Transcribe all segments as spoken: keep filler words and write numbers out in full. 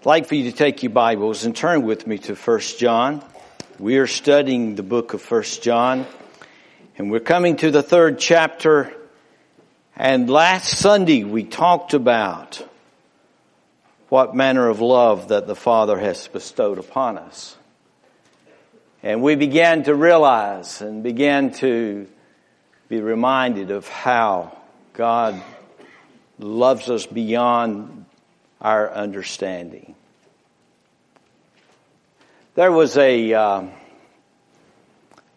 I'd like for you to take your Bibles and turn with me to First John. We are studying the book of First John, and we're coming to the third chapter. And last Sunday we talked about what manner of love that the Father has bestowed upon us. And we began to realize and began to be reminded of how God loves us beyond our understanding. There was a uh,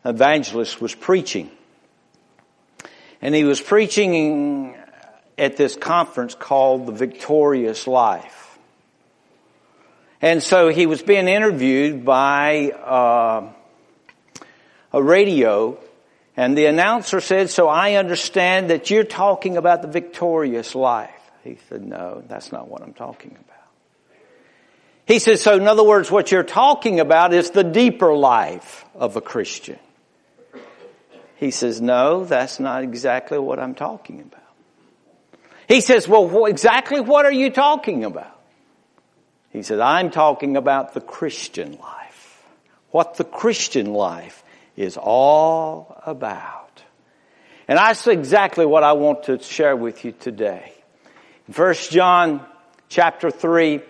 evangelist was preaching. And he was preaching at this conference called The Victorious Life. And so he was being interviewed by uh, a radio, and the announcer said, "So I understand that you're talking about the victorious life." He said, "No, that's not what I'm talking about." He said, "So in other words, what you're talking about is the deeper life of a Christian." He says, "No, that's not exactly what I'm talking about." He says, "Well, wh- exactly what are you talking about?" He said, "I'm talking about the Christian life. What the Christian life is all about." And that's exactly what I want to share with you today. First John chapter three,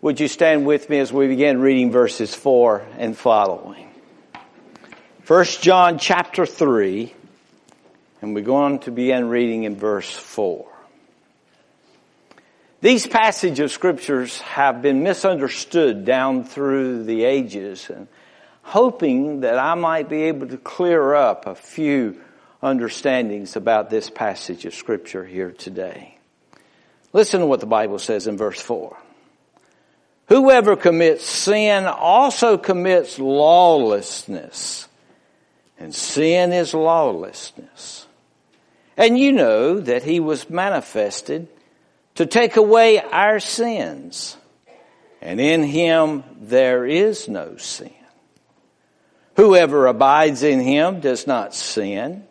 would you stand with me as we begin reading verses four and following. First John chapter three, and we're going to begin reading in verse four. These passages of scriptures have been misunderstood down through the ages, and hoping that I might be able to clear up a few understandings about this passage of scripture here today. Listen to what the Bible says in verse four. "Whoever commits sin also commits lawlessness. And sin is lawlessness. And you know that he was manifested to take away our sins, and in him there is no sin. Whoever abides in him does not sin.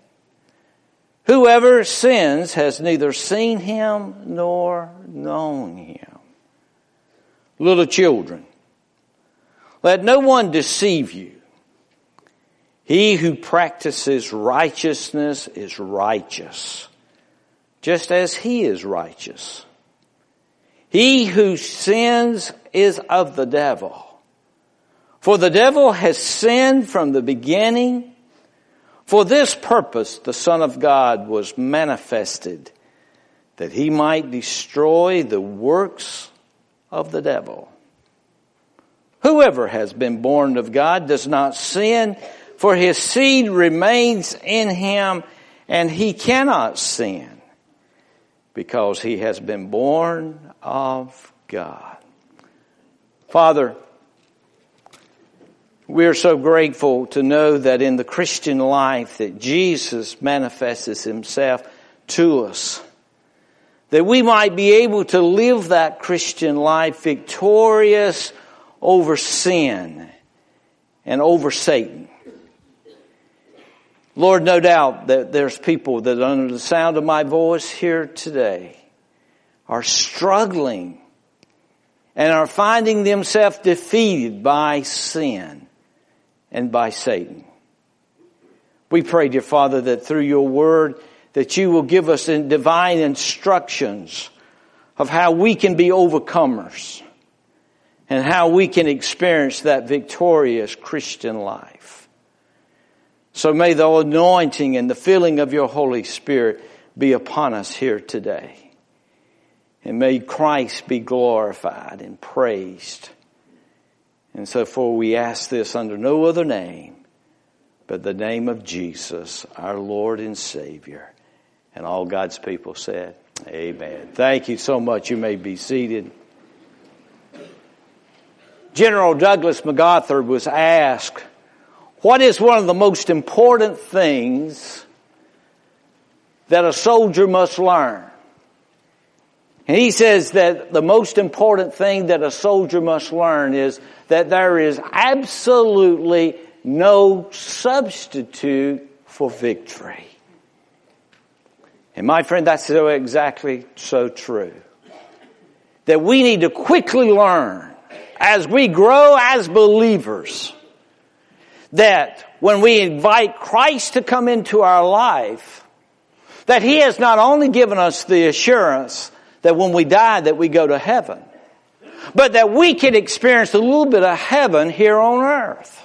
Whoever sins has neither seen him nor known him. Little children, let no one deceive you. He who practices righteousness is righteous, just as he is righteous. He who sins is of the devil, for the devil has sinned from the beginning. For this purpose the Son of God was manifested, that he might destroy the works of the devil. Whoever has been born of God does not sin, for his seed remains in him, and he cannot sin, because he has been born of God." Father, we are so grateful to know that in the Christian life that Jesus manifests himself to us, that we might be able to live that Christian life victorious over sin and over Satan. Lord, no doubt that there's people that under the sound of my voice here today are struggling and are finding themselves defeated by sin and by Satan. We pray, dear Father, that through your word that you will give us divine instructions of how we can be overcomers and how we can experience that victorious Christian life. So may the anointing and the filling of your Holy Spirit be upon us here today. And may Christ be glorified and praised. And so for we ask this under no other name but the name of Jesus, our Lord and Savior. And all God's people said, amen. Thank you so much. You may be seated. General Douglas MacArthur was asked, "What is one of the most important things that a soldier must learn?" And he says that the most important thing that a soldier must learn is that there is absolutely no substitute for victory. And my friend, that's so exactly so true. That we need to quickly learn as we grow as believers, that when we invite Christ to come into our life, that He has not only given us the assurance that when we die that we go to heaven, but that we can experience a little bit of heaven here on earth.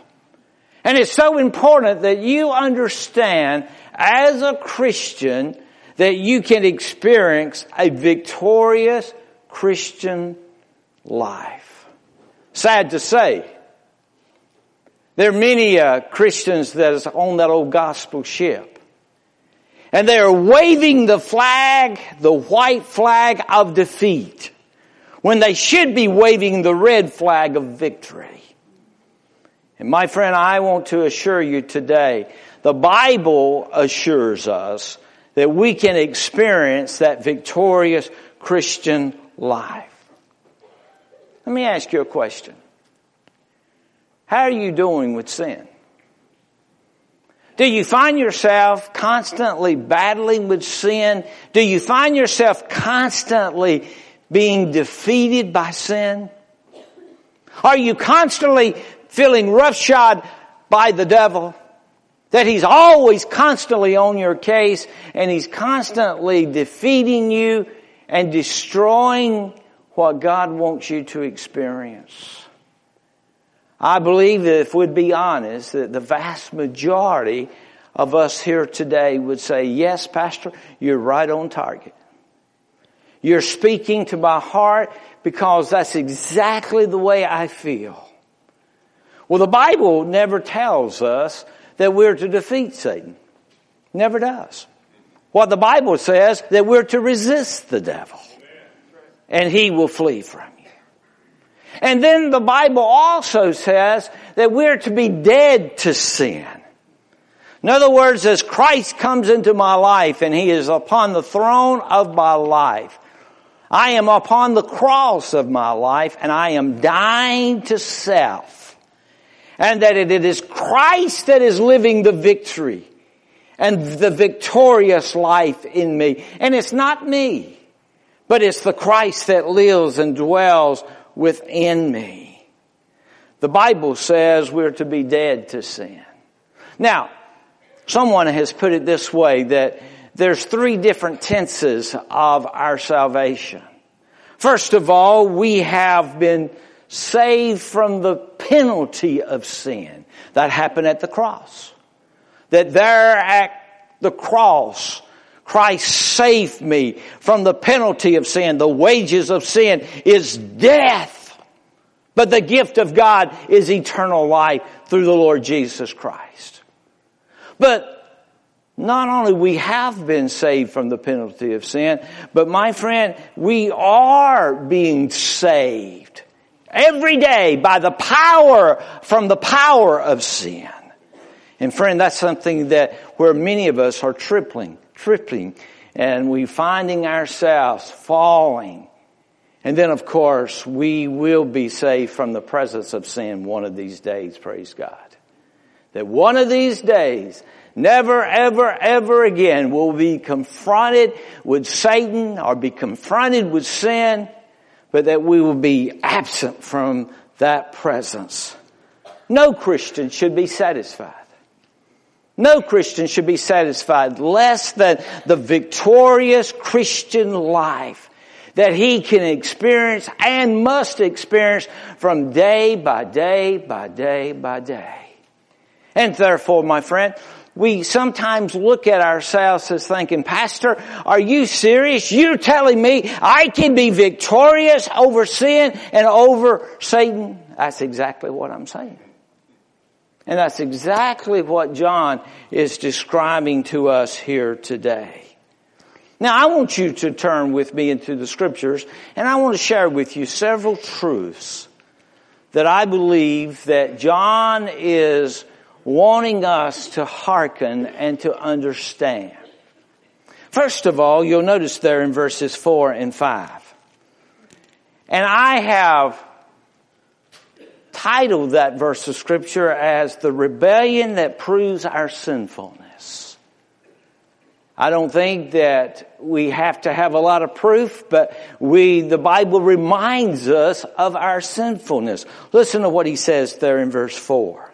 And it's so important that you understand as a Christian that you can experience a victorious Christian life. Sad to say, there are many uh, Christians that is on that old gospel ship. And they are waving the flag, the white flag of defeat, when they should be waving the red flag of victory. And my friend, I want to assure you today, the Bible assures us that we can experience that victorious Christian life. Let me ask you a question. How are you doing with sin? Do you find yourself constantly battling with sin? Do you find yourself constantly being defeated by sin? Are you constantly feeling roughshod by the devil? That he's always constantly on your case and he's constantly defeating you and destroying what God wants you to experience. I believe that if we'd be honest, that the vast majority of us here today would say, yes, Pastor, you're right on target. You're speaking to my heart because that's exactly the way I feel. Well, the Bible never tells us that we're to defeat Satan. Never does. What the Bible says, that we're to resist the devil. And he will flee from. And then the Bible also says that we're to be dead to sin. In other words, as Christ comes into my life and He is upon the throne of my life, I am upon the cross of my life and I am dying to self. And that it is Christ that is living the victory and the victorious life in me. And it's not me, but it's the Christ that lives and dwells within me. The Bible says we're to be dead to sin. Now, someone has put it this way, that there's three different tenses of our salvation. First of all, we have been saved from the penalty of sin. That happened at the cross. That there at the cross, Christ saved me from the penalty of sin. The wages of sin is death, but the gift of God is eternal life through the Lord Jesus Christ. But not only we have been saved from the penalty of sin, but my friend, we are being saved every day by the power, from the power of sin. And friend, that's something that where many of us are tripling. tripping, and we finding ourselves falling. And then, of course, we will be saved from the presence of sin one of these days, praise God. That one of these days, never, ever, ever again will we be confronted with Satan or be confronted with sin, but that we will be absent from that presence. No Christian should be satisfied. No Christian should be satisfied less than the victorious Christian life that he can experience and must experience from day by day by day by day. And therefore, my friend, we sometimes look at ourselves as thinking, Pastor, are you serious? You're telling me I can be victorious over sin and over Satan? That's exactly what I'm saying. And that's exactly what John is describing to us here today. Now, I want you to turn with me into the Scriptures, and I want to share with you several truths that I believe that John is wanting us to hearken and to understand. First of all, you'll notice there in verses four and five. And I have titled that verse of Scripture as the rebellion that proves our sinfulness. I don't think that we have to have a lot of proof, but we, the Bible reminds us of our sinfulness. Listen to what he says there in verse four.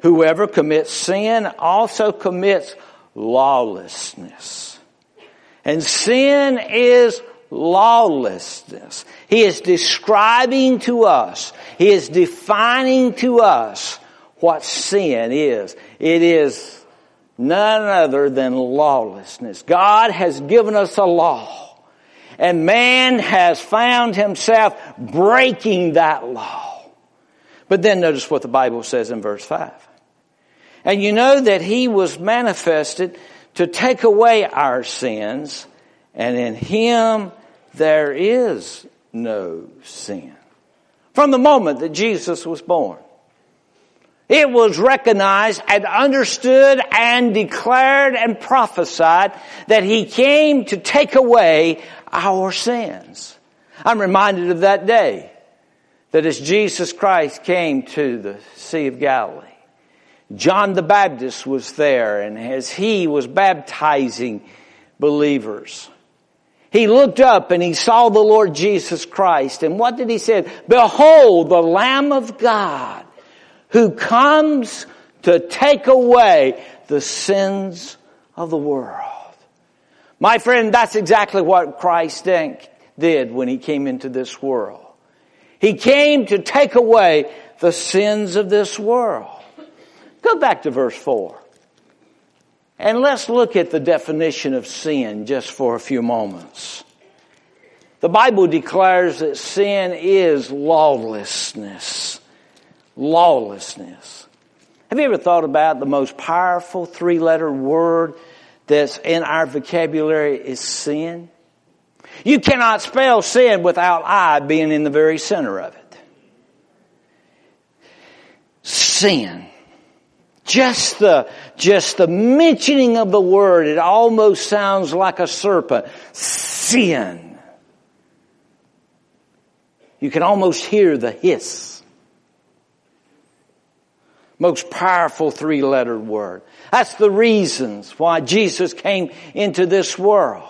Whoever commits sin also commits lawlessness. And sin is lawlessness. He is describing to us, he is defining to us what sin is. It is none other than lawlessness. God has given us a law, and man has found himself breaking that law. But then notice what the Bible says in verse five. And you know that he was manifested to take away our sins, and in him there is no sin. From the moment that Jesus was born, it was recognized and understood and declared and prophesied that he came to take away our sins. I'm reminded of that day that as Jesus Christ came to the Sea of Galilee, John the Baptist was there, and as he was baptizing believers, he looked up and he saw the Lord Jesus Christ. And what did he say? Behold, the Lamb of God, who comes to take away the sins of the world. My friend, that's exactly what Christ did when he came into this world. He came to take away the sins of this world. Go back to verse four. And let's look at the definition of sin just for a few moments. The Bible declares that sin is lawlessness. Lawlessness. Have you ever thought about the most powerful three-letter word that's in our vocabulary is sin? You cannot spell sin without I being in the very center of it. Sin. Just the, just the mentioning of the word, it almost sounds like a serpent. Sin. You can almost hear the hiss. Most powerful three-letter word. That's the reasons why Jesus came into this world.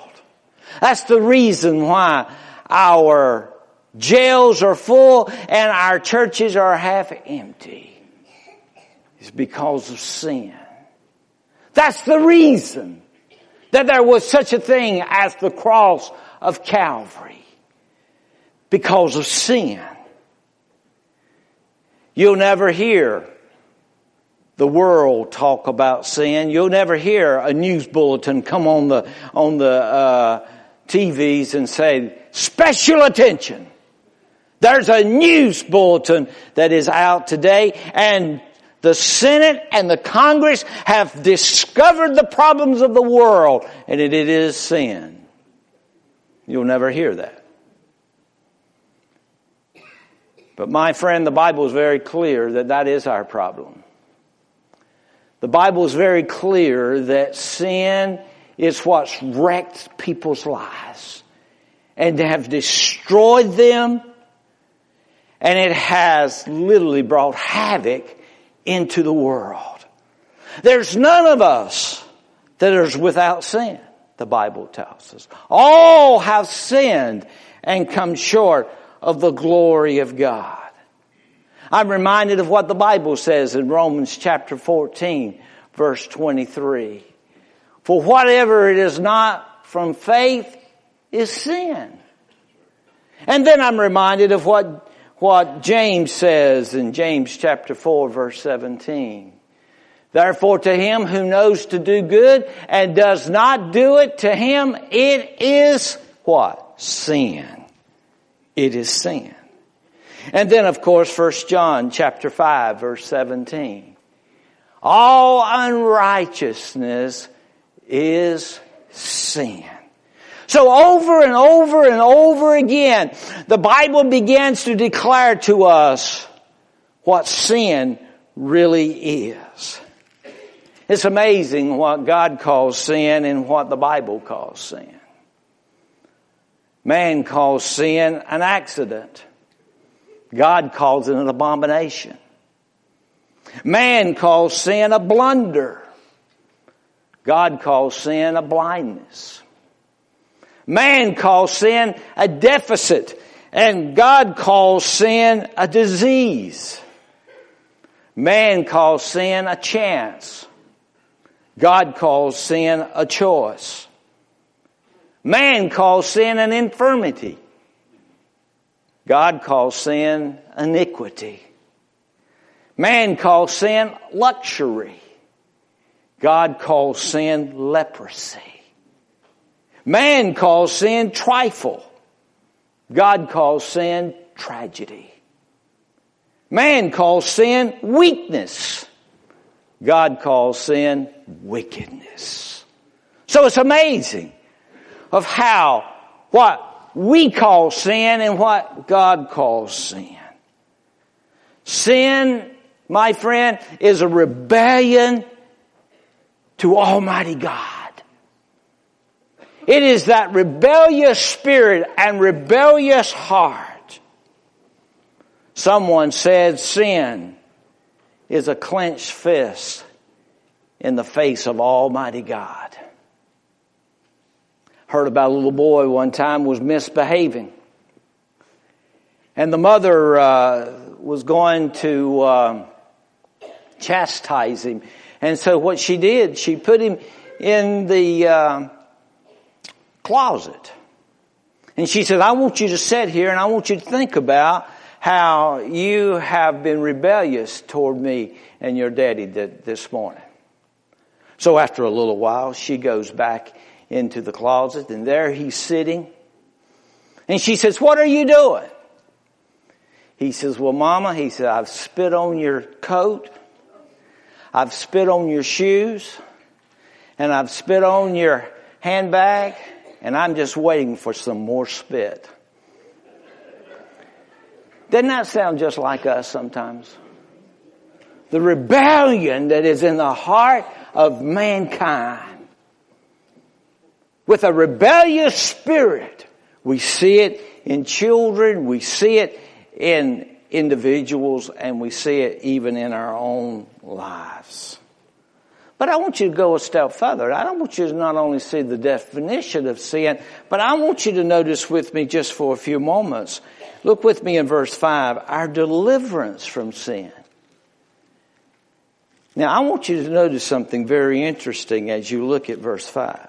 That's the reason why our jails are full and our churches are half empty. It's because of sin. That's the reason that there was such a thing as the cross of Calvary. Because of sin. You'll never hear the world talk about sin. You'll never hear a news bulletin come on the on the uh, T Vs and say, special attention. There's a news bulletin that is out today, and the Senate and the Congress have discovered the problems of the world, and it, it is sin. You'll never hear that. But my friend, the Bible is very clear that that is our problem. The Bible is very clear that sin is what's wrecked people's lives and have destroyed them, and it has literally brought havoc into the world. There's none of us that is without sin, the Bible tells us. All have sinned and come short of the glory of God. I'm reminded of what the Bible says in Romans chapter fourteen, verse twenty-three. For whatever it is not from faith is sin. And then I'm reminded of what, what James says in James chapter four, verse seventeen. Therefore to him who knows to do good and does not do it, to him it is what? Sin. It is sin. And then, of course, First John chapter five, verse seventeen. All unrighteousness is sin. So over and over and over again, the Bible begins to declare to us what sin really is. It's amazing what God calls sin and what the Bible calls sin. Man calls sin an accident. God calls it an abomination. Man calls sin a blunder. God calls sin a blindness. Man calls sin a deficit, and God calls sin a disease. Man calls sin a chance. God calls sin a choice. Man calls sin an infirmity. God calls sin iniquity. Man calls sin luxury. God calls sin leprosy. Man calls sin trifle. God calls sin tragedy. Man calls sin weakness. God calls sin wickedness. So it's amazing of how what we call sin and what God calls sin. Sin, my friend, is a rebellion to Almighty God. It is that rebellious spirit and rebellious heart. Someone said sin is a clenched fist in the face of Almighty God. Heard about a little boy one time was misbehaving. And the mother uh, was going to uh, chastise him. And so what she did, she put him in the Uh, closet. And she said, I want you to sit here and I want you to think about how you have been rebellious toward me and your daddy th- this morning. So after a little while, she goes back into the closet and there he's sitting. And she says, what are you doing? He says, well, Mama, he said, I've spit on your coat. I've spit on your shoes. And I've spit on your handbag. And I'm just waiting for some more spit. Doesn't that sound just like us sometimes? The rebellion that is in the heart of mankind. With a rebellious spirit, we see it in children, we see it in individuals, and we see it even in our own lives. But I want you to go a step further. I don't want you to not only see the definition of sin, but I want you to notice with me just for a few moments. Look with me in verse five, our deliverance from sin. Now, I want you to notice something very interesting as you look at verse five.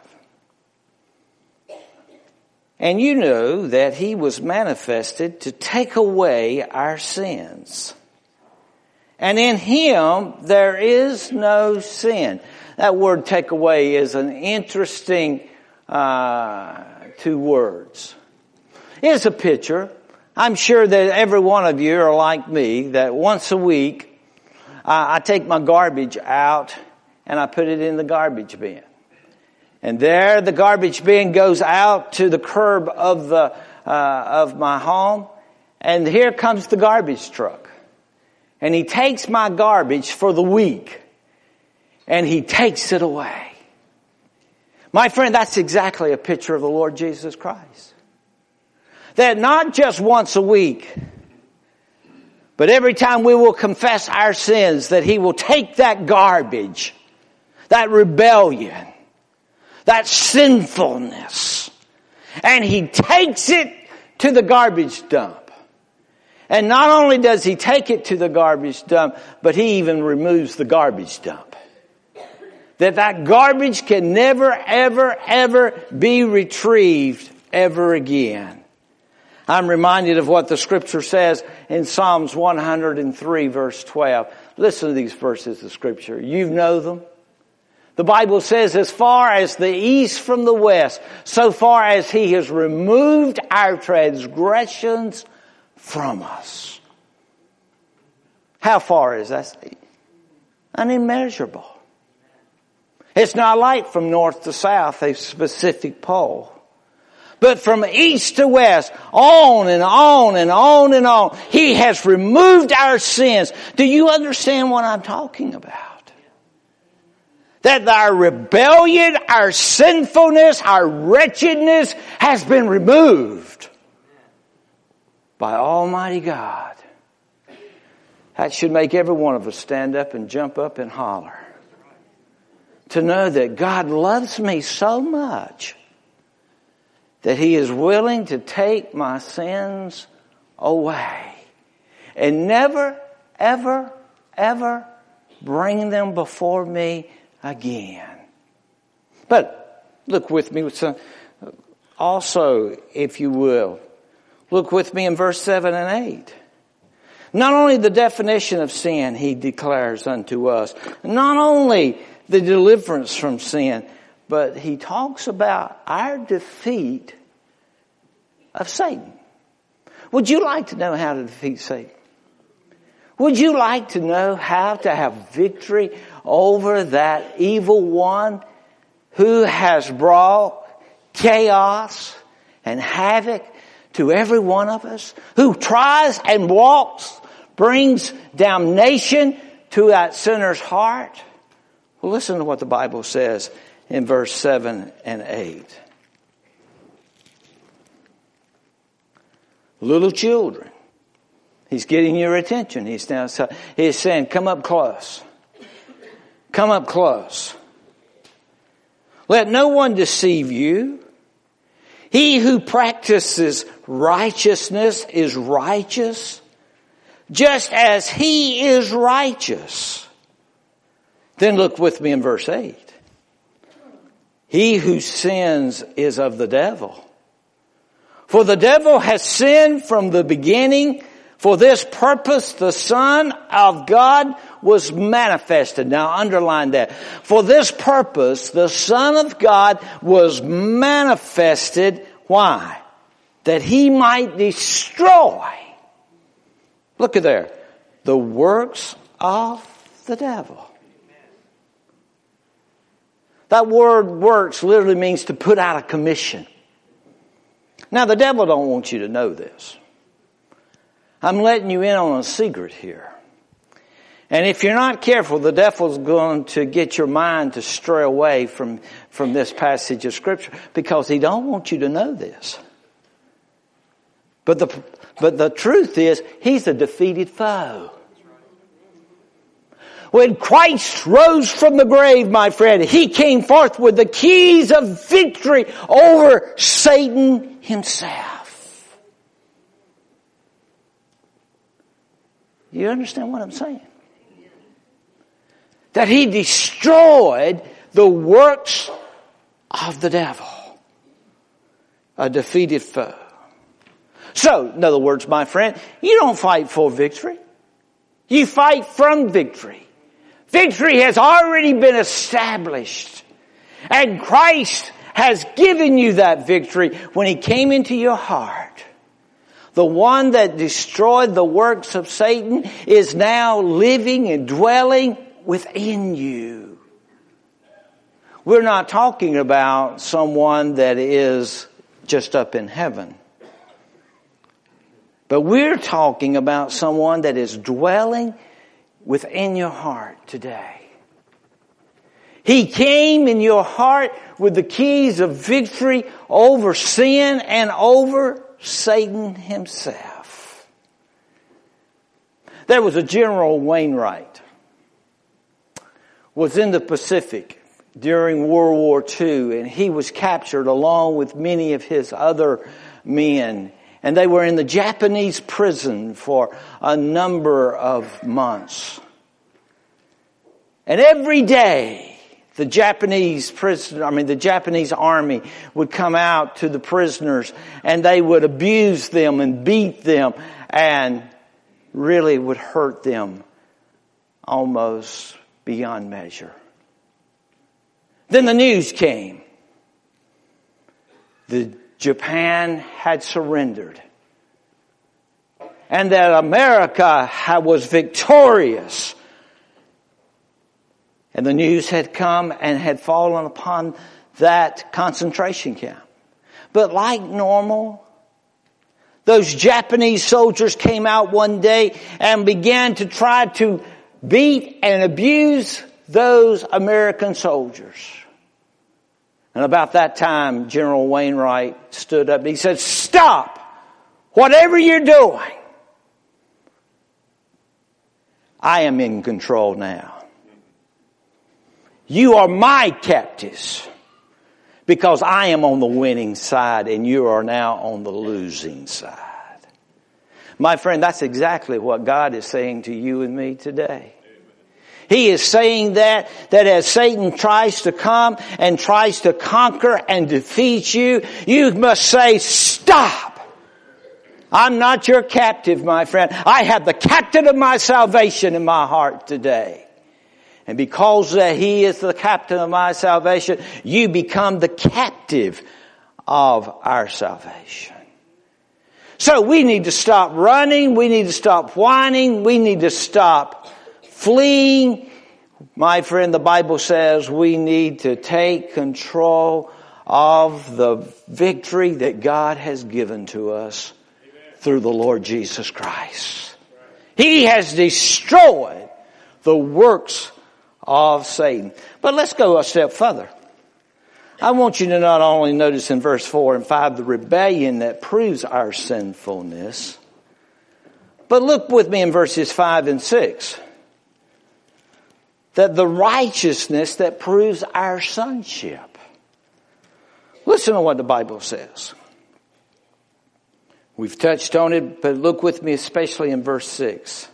And you know that he was manifested to take away our sins. And in him, there is no sin. That word take away is an interesting uh, two words. It's a picture. I'm sure that every one of you are like me, that once a week, uh, I take my garbage out and I put it in the garbage bin. And there the garbage bin goes out to the curb of the uh, of my home. And here comes the garbage truck. And he takes my garbage for the week. And he takes it away. My friend, that's exactly a picture of the Lord Jesus Christ. That not just once a week, but every time we will confess our sins, that he will take that garbage, that rebellion, that sinfulness, and he takes it to the garbage dump. And not only does he take it to the garbage dump, but he even removes the garbage dump. That that garbage can never, ever, ever be retrieved ever again. I'm reminded of what the scripture says in Psalms one hundred three verse twelve. Listen to these verses of scripture. You know them. The Bible says, as far as the east from the west, so far as he has removed our transgressions from us. How far is that? Unimmeasurable. It's not like from north to south, a specific pole. But from east to west, on and on and on and on, he has removed our sins. Do you understand what I'm talking about? That our rebellion, our sinfulness, our wretchedness has been removed by Almighty God. That should make every one of us stand up and jump up and holler. to know that God loves me so much that he is willing to take my sins away and never, ever, ever bring them before me again. But look with me with some, also, if you will, look with me in verse seven and eight. Not only the definition of sin he declares unto us, not only the deliverance from sin, but he talks about our defeat of Satan. Would you like to know how to defeat Satan? Would you like to know how to have victory over that evil one who has brought chaos and havoc to every one of us, who tries and walks, brings damnation to that sinner's heart? Well, listen to what the Bible says in verse seven and eight. Little children, he's getting your attention. He's now he's saying, come up close. Come up close. Let no one deceive you. He who practices righteousness is righteous, just as he is righteous. Then look with me in verse eight. He who sins is of the devil, for the devil has sinned from the beginning. For this purpose the Son of God was manifested. Now underline that. For this purpose the Son of God was manifested. Why? That he might destroy. Look at there. The works of the devil. That word works literally means to put out of commission. Now the devil don't want you to know this. I'm letting you in on a secret here. And if you're not careful, the devil's going to get your mind to stray away from, from this passage of Scripture, because he don't want you to know this. But the, but the truth is, he's a defeated foe. When Christ rose from the grave, my friend, he came forth with the keys of victory over Satan himself. You understand what I'm saying? That he destroyed the works of the devil. A defeated foe. So, in other words, my friend, you don't fight for victory. You fight from victory. Victory has already been established. And Christ has given you that victory when he came into your heart. The one that destroyed the works of Satan is now living and dwelling within you. We're not talking about someone that is just up in heaven. But we're talking about someone that is dwelling within your heart today. He came in your heart with the keys of victory over sin and over Satan himself. There was a General Wainwright, was in the Pacific during World War Two, and he was captured along with many of his other men, and they were in the Japanese prison for a number of months. And every day The Japanese prisoner, I mean, the Japanese army would come out to the prisoners, and they would abuse them and beat them and really would hurt them almost beyond measure. Then the news came. The Japan had surrendered, and that America was victorious. And the news had come and had fallen upon that concentration camp. But like normal, those Japanese soldiers came out one day and began to try to beat and abuse those American soldiers. And about that time, General Wainwright stood up and he said, "Stop whatever you're doing. I am in control now. You are my captives because I am on the winning side and you are now on the losing side. My friend, that's exactly what God is saying to you and me today. He is saying that, that as Satan tries to come and tries to conquer and defeat you, you must say, stop. I'm not your captive, my friend. I have the captain of my salvation in my heart today. And because that he is the captain of my salvation, you become the captive of our salvation. So we need to stop running. We need to stop whining. We need to stop fleeing. My friend, the Bible says we need to take control of the victory that God has given to us through the Lord Jesus Christ. He has destroyed the works of Satan. But let's go a step further. I want you to not only notice in verse four and five the rebellion that proves our sinfulness, but look with me in verses five and six. That the righteousness that proves our sonship. Listen to what the Bible says. We've touched on it, but look with me especially in verse six.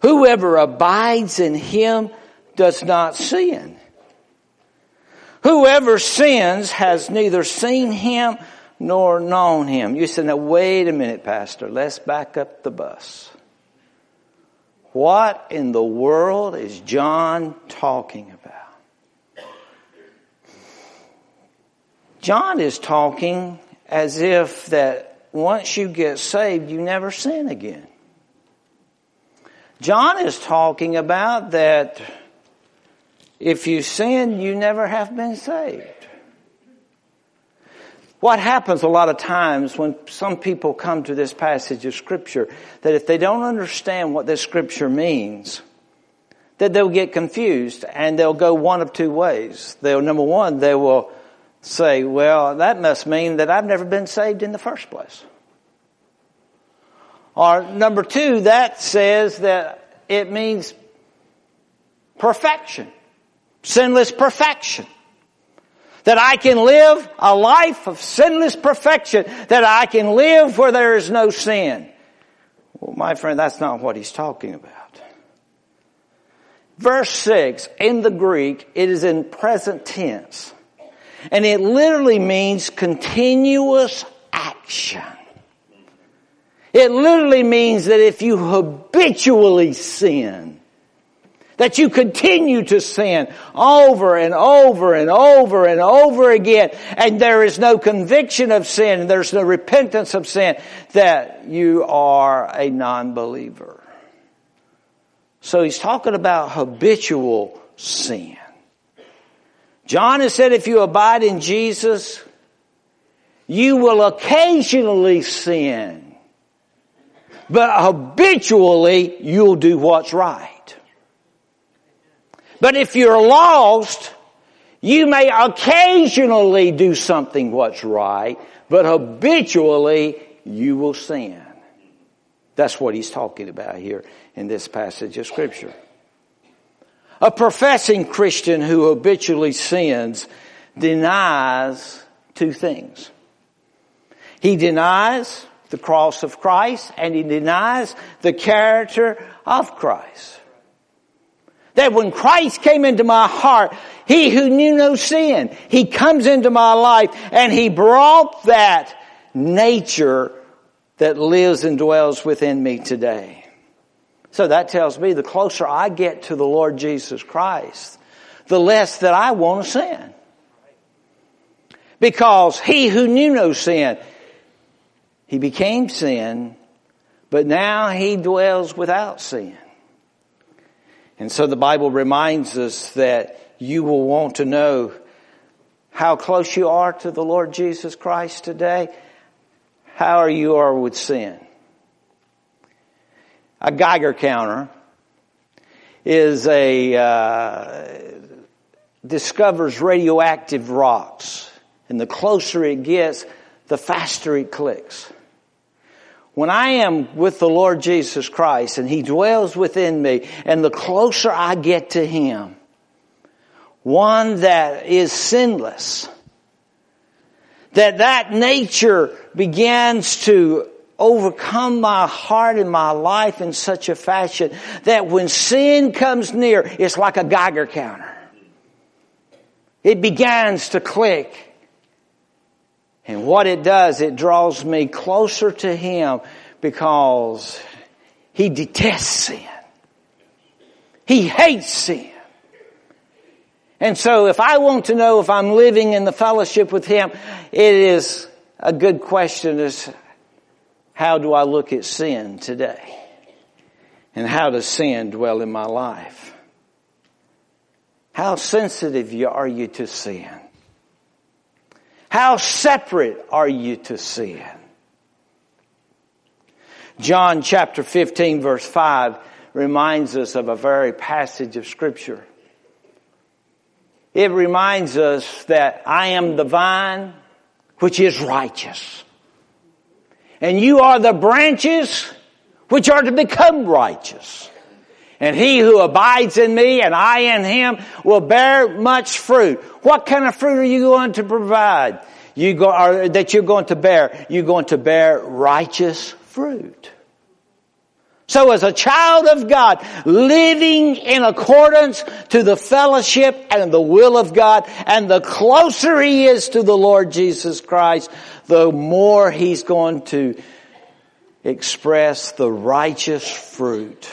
Whoever abides in him does not sin. Whoever sins has neither seen him nor known him. You say, now wait a minute, Pastor. Let's back up the bus. What in the world is John talking about? John is talking as if that once you get saved, you never sin again. John is talking about that if you sin, you never have been saved. What happens a lot of times when some people come to this passage of Scripture, that if they don't understand what this Scripture means, that they'll get confused and they'll go one of two ways. They'll, number one, they will say, well, that must mean that I've never been saved in the first place. Or number two, that says that it means perfection, sinless perfection. That I can live a life of sinless perfection. That I can live where there is no sin. Well, my friend, that's not what he's talking about. Verse six, in the Greek, it is in present tense. And it literally means continuous action. It literally means that if you habitually sin, that you continue to sin over and over and over and over again, and there is no conviction of sin, and there's no repentance of sin, that you are a non-believer. So he's talking about habitual sin. John has said if you abide in Jesus, you will occasionally sin, but habitually you'll do what's right. But if you're lost, you may occasionally do something what's right, but habitually you will sin. That's what he's talking about here in this passage of Scripture. A professing Christian who habitually sins denies two things. He denies the cross of Christ and he denies the character of Christ. That when Christ came into my heart, he who knew no sin, he comes into my life and he brought that nature that lives and dwells within me today. So that tells me the closer I get to the Lord Jesus Christ, the less that I want to sin. Because he who knew no sin, he became sin, but now he dwells without sin. And so the Bible reminds us that you will want to know how close you are to the Lord Jesus Christ today, how you are with sin. A Geiger counter is a, uh, discovers radioactive rocks. And the closer it gets, the faster it clicks. When I am with the Lord Jesus Christ and he dwells within me, and the closer I get to him, one that is sinless, that that nature begins to overcome my heart and my life in such a fashion that when sin comes near, it's like a Geiger counter. It begins to click. And what it does, it draws me closer to Him because He detests sin. He hates sin. And so if I want to know if I'm living in the fellowship with Him, it is a good question is, how do I look at sin today? And how does sin dwell in my life? How sensitive are you to sin? How separate are you to sin? John chapter fifteen verse five reminds us of a very passage of Scripture. It reminds us that I am the vine which is righteous, and you are the branches which are to become righteous. And he who abides in me and I in him will bear much fruit. What kind of fruit are you going to provide? You go, or that you're going to bear? You're going to bear righteous fruit. So as a child of God, living in accordance to the fellowship and the will of God, and the closer he is to the Lord Jesus Christ, the more he's going to express the righteous fruit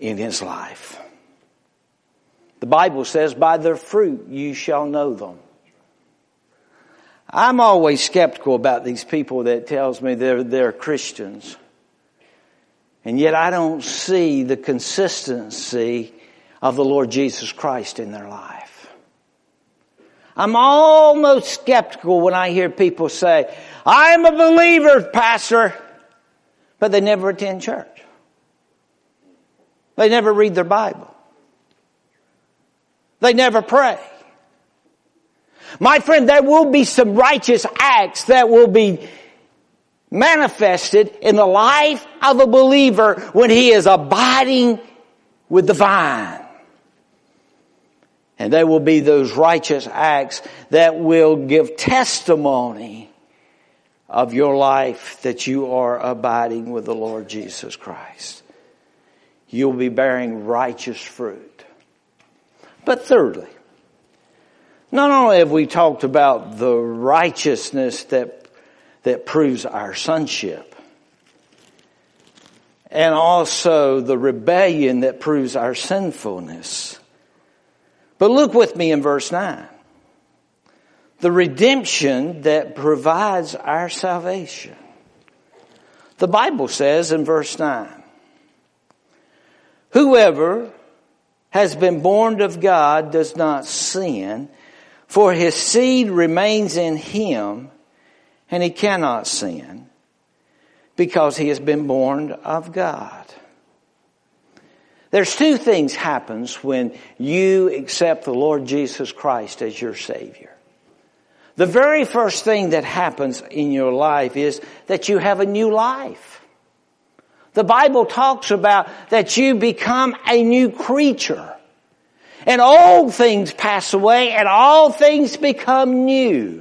in his life. The Bible says, by their fruit you shall know them. I'm always skeptical about these people that tells me they're, they're Christians. And yet I don't see the consistency of the Lord Jesus Christ in their life. I'm almost skeptical when I hear people say, I'm a believer, pastor, but they never attend church. They never read their Bible. They never pray. My friend, there will be some righteous acts that will be manifested in the life of a believer when he is abiding with the vine. And there will be those righteous acts that will give testimony of your life that you are abiding with the Lord Jesus Christ. You'll be bearing righteous fruit. But thirdly, not only have we talked about the righteousness that that proves our sonship, and also the rebellion that proves our sinfulness. But look with me in verse nine. The redemption that provides our salvation. The Bible says in verse nine, whoever has been born of God does not sin, for his seed remains in him, and he cannot sin because he has been born of God. There's two things happens when you accept the Lord Jesus Christ as your Savior. The very first thing that happens in your life is that you have a new life. The Bible talks about that you become a new creature, and old things pass away and all things become new.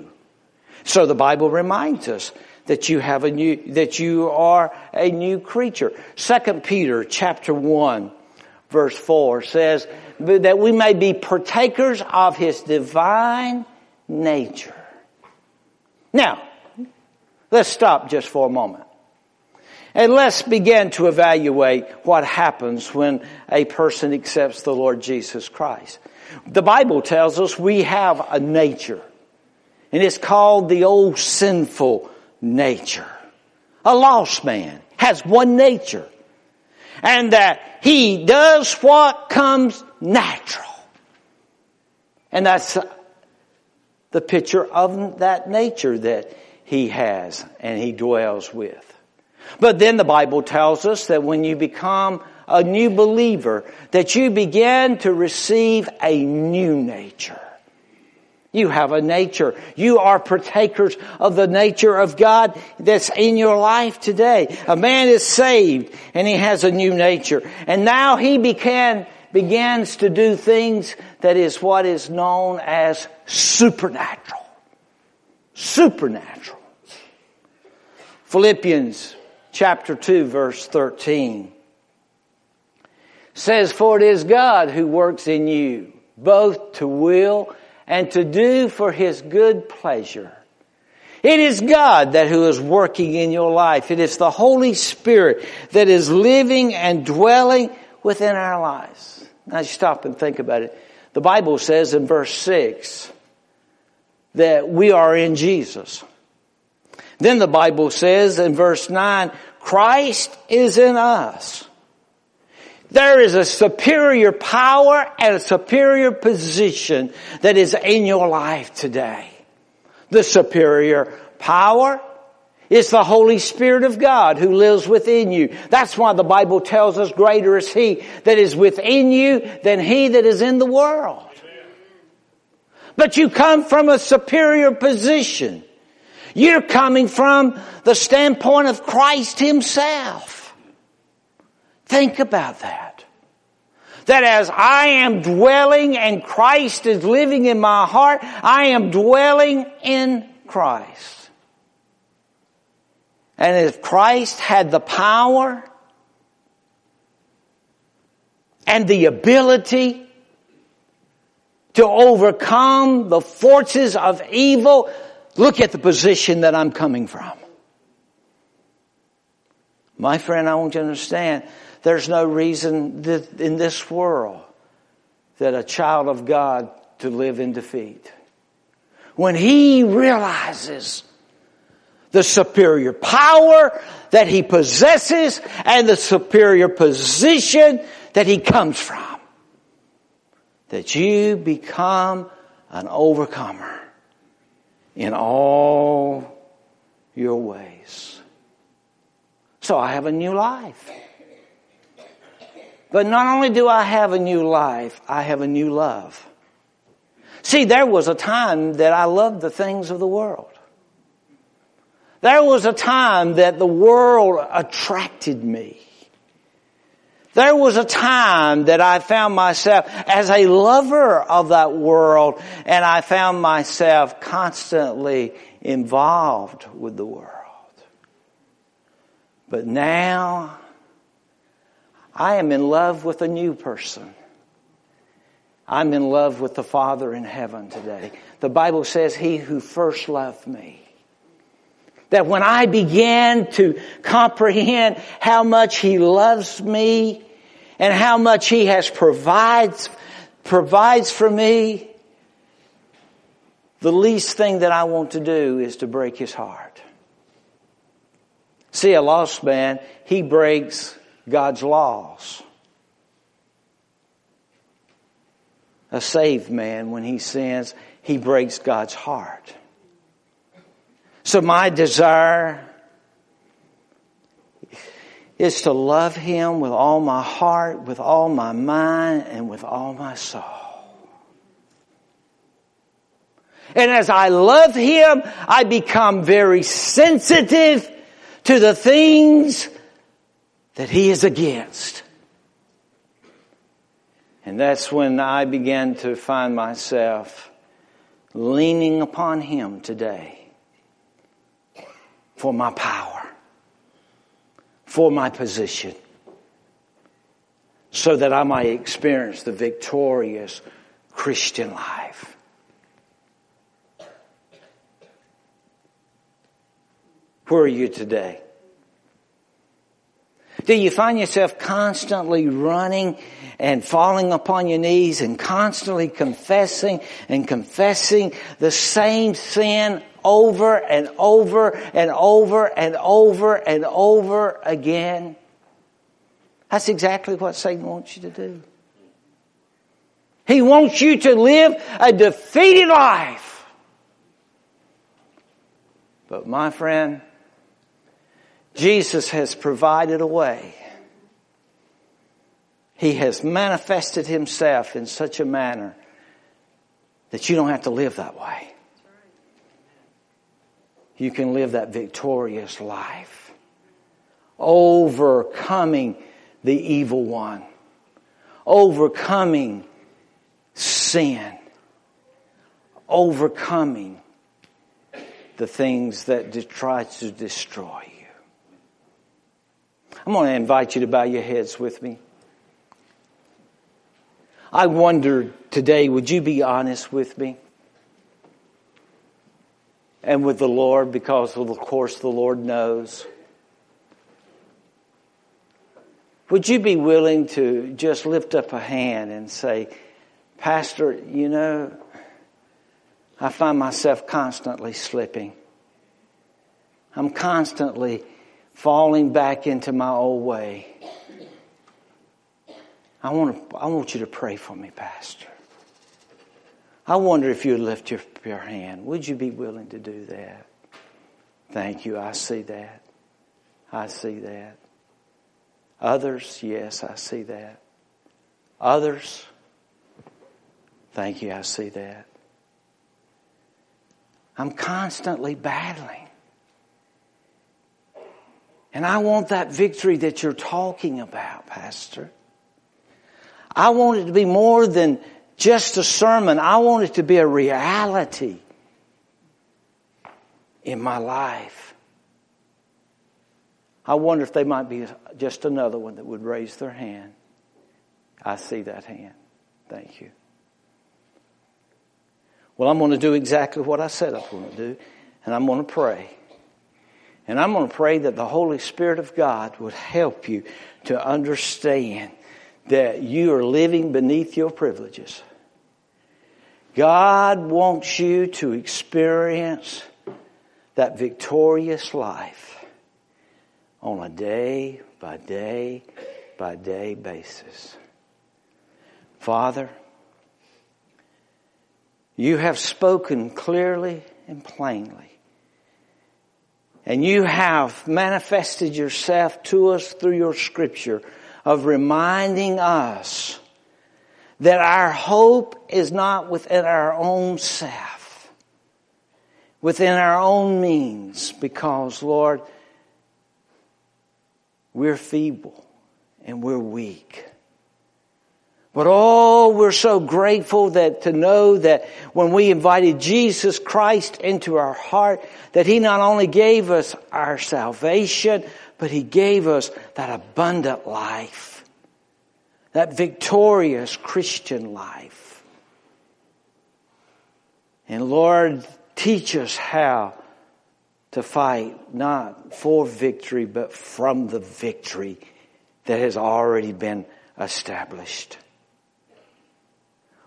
So the Bible reminds us that you have a new, that you are a new creature. Second Peter chapter one verse four says that we may be partakers of his divine nature. Now, let's stop just for a moment. And let's begin to evaluate what happens when a person accepts the Lord Jesus Christ. The Bible tells us we have a nature. And it's called the old sinful nature. A lost man has one nature. And that he does what comes natural. And that's the picture of that nature that he has and he dwells with. But then the Bible tells us that when you become a new believer, that you begin to receive a new nature. You have a nature. You are partakers of the nature of God that's in your life today. A man is saved and he has a new nature. And now he began, begins to do things that is what is known as supernatural. Supernatural. Philippians chapter two, verse thirteen says, "For it is God who works in you, both to will and to do for His good pleasure." It is God that who is working in your life. It is the Holy Spirit that is living and dwelling within our lives. Now you stop and think about it. The Bible says in verse six that we are in Jesus. Then the Bible says in verse nine, Christ is in us. There is a superior power and a superior position that is in your life today. The superior power is the Holy Spirit of God who lives within you. That's why the Bible tells us greater is He that is within you than he that is in the world. But you come from a superior position. You're coming from the standpoint of Christ Himself. Think about that. That as I am dwelling and Christ is living in my heart, I am dwelling in Christ. And if Christ had the power and the ability to overcome the forces of evil, look at the position that I'm coming from. My friend, I want you to understand, there's no reason that in this world that a child of God to live in defeat. When he realizes the superior power that he possesses and the superior position that he comes from, that you become an overcomer in all your ways. So I have a new life. But not only do I have a new life, I have a new love. See, there was a time that I loved the things of the world. There was a time that the world attracted me. There was a time that I found myself as a lover of that world, and I found myself constantly involved with the world. But now I am in love with a new person. I'm in love with the Father in heaven today. The Bible says, He who first loved me. That when I began to comprehend how much He loves me and how much He has provides, provides for me, the least thing that I want to do is to break His heart. See, a lost man, he breaks God's laws. A saved man, when he sins, he breaks God's heart. So my desire is to love Him with all my heart, with all my mind, and with all my soul. And as I love Him, I become very sensitive to the things that He is against. And that's when I began to find myself leaning upon Him today for my power, for my position, so that I might experience the victorious Christian life. Where are you today? Do you find yourself constantly running and falling upon your knees and constantly confessing and confessing the same sin over and over and over and over and over again? That's exactly what Satan wants you to do. He wants you to live a defeated life. But my friend, Jesus has provided a way. He has manifested Himself in such a manner that you don't have to live that way. You can live that victorious life, overcoming the evil one, Overcoming sin. Overcoming the things that try to destroy you. I'm going to invite you to bow your heads with me. I wonder today, would you be honest with me? And with the Lord, because of course the Lord knows. Would you be willing to just lift up a hand and say, Pastor, you know, I find myself constantly slipping. I'm constantly falling back into my old way. I want to, I want you to pray for me, Pastor. I wonder if you'd lift your, your hand. Would you be willing to do that? Thank you. I see that. I see that. Others, yes, I see that. Others, thank you, I see that. I'm constantly battling. And I want that victory that you're talking about, Pastor. I want it to be more than just a sermon. I want it to be a reality in my life. I wonder if there might be just another one that would raise their hand. I see that hand. Thank you. Well, I'm going to do exactly what I said I was going to do, and I'm going to pray. And I'm going to pray that the Holy Spirit of God would help you to understand that you are living beneath your privileges. God wants you to experience that victorious life on a day by day by day basis. Father, you have spoken clearly and plainly. And you have manifested yourself to us through your scripture of reminding us that our hope is not within our own self, within our own means, because, Lord, we're feeble and we're weak. But oh, we're so grateful that to know that when we invited Jesus Christ into our heart, that He not only gave us our salvation, but He gave us that abundant life, that victorious Christian life. And Lord, teach us how to fight not for victory, but from the victory that has already been established.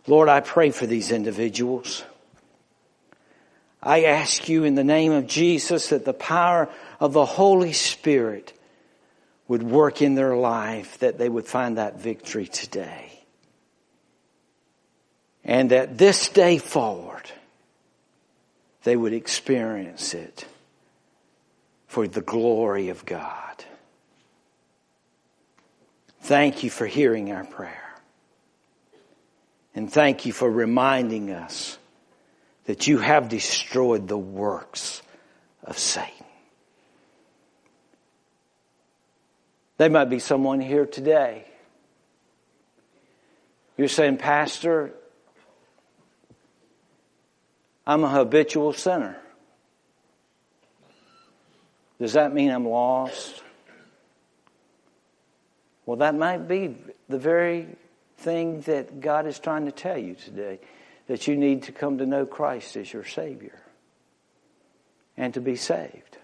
Lord, I pray for these individuals. I ask you in the name of Jesus that the power of the Holy Spirit would work in their life, that they would find that victory today. And that this day forward, they would experience it for the glory of God. Thank you for hearing our prayer. And thank you for reminding us that you have destroyed the works of Satan. There might be someone here today. You're saying, Pastor, I'm a habitual sinner. Does that mean I'm lost? Well, that might be the very thing that God is trying to tell you today, that you need to come to know Christ as your Savior and to be saved.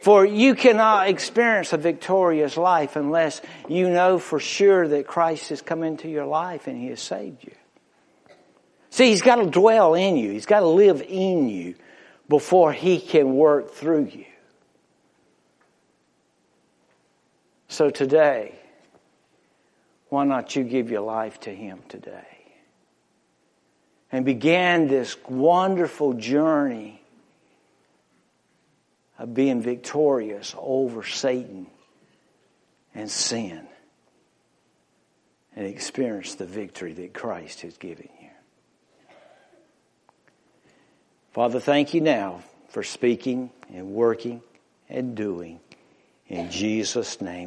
For you cannot experience a victorious life unless you know for sure that Christ has come into your life and He has saved you. See, He's got to dwell in you. He's got to live in you before He can work through you. So today, why not you give your life to Him today? And begin this wonderful journey of being victorious over Satan and sin. And experience the victory that Christ has given you. Father, thank you now for speaking and working and doing. In Jesus' name.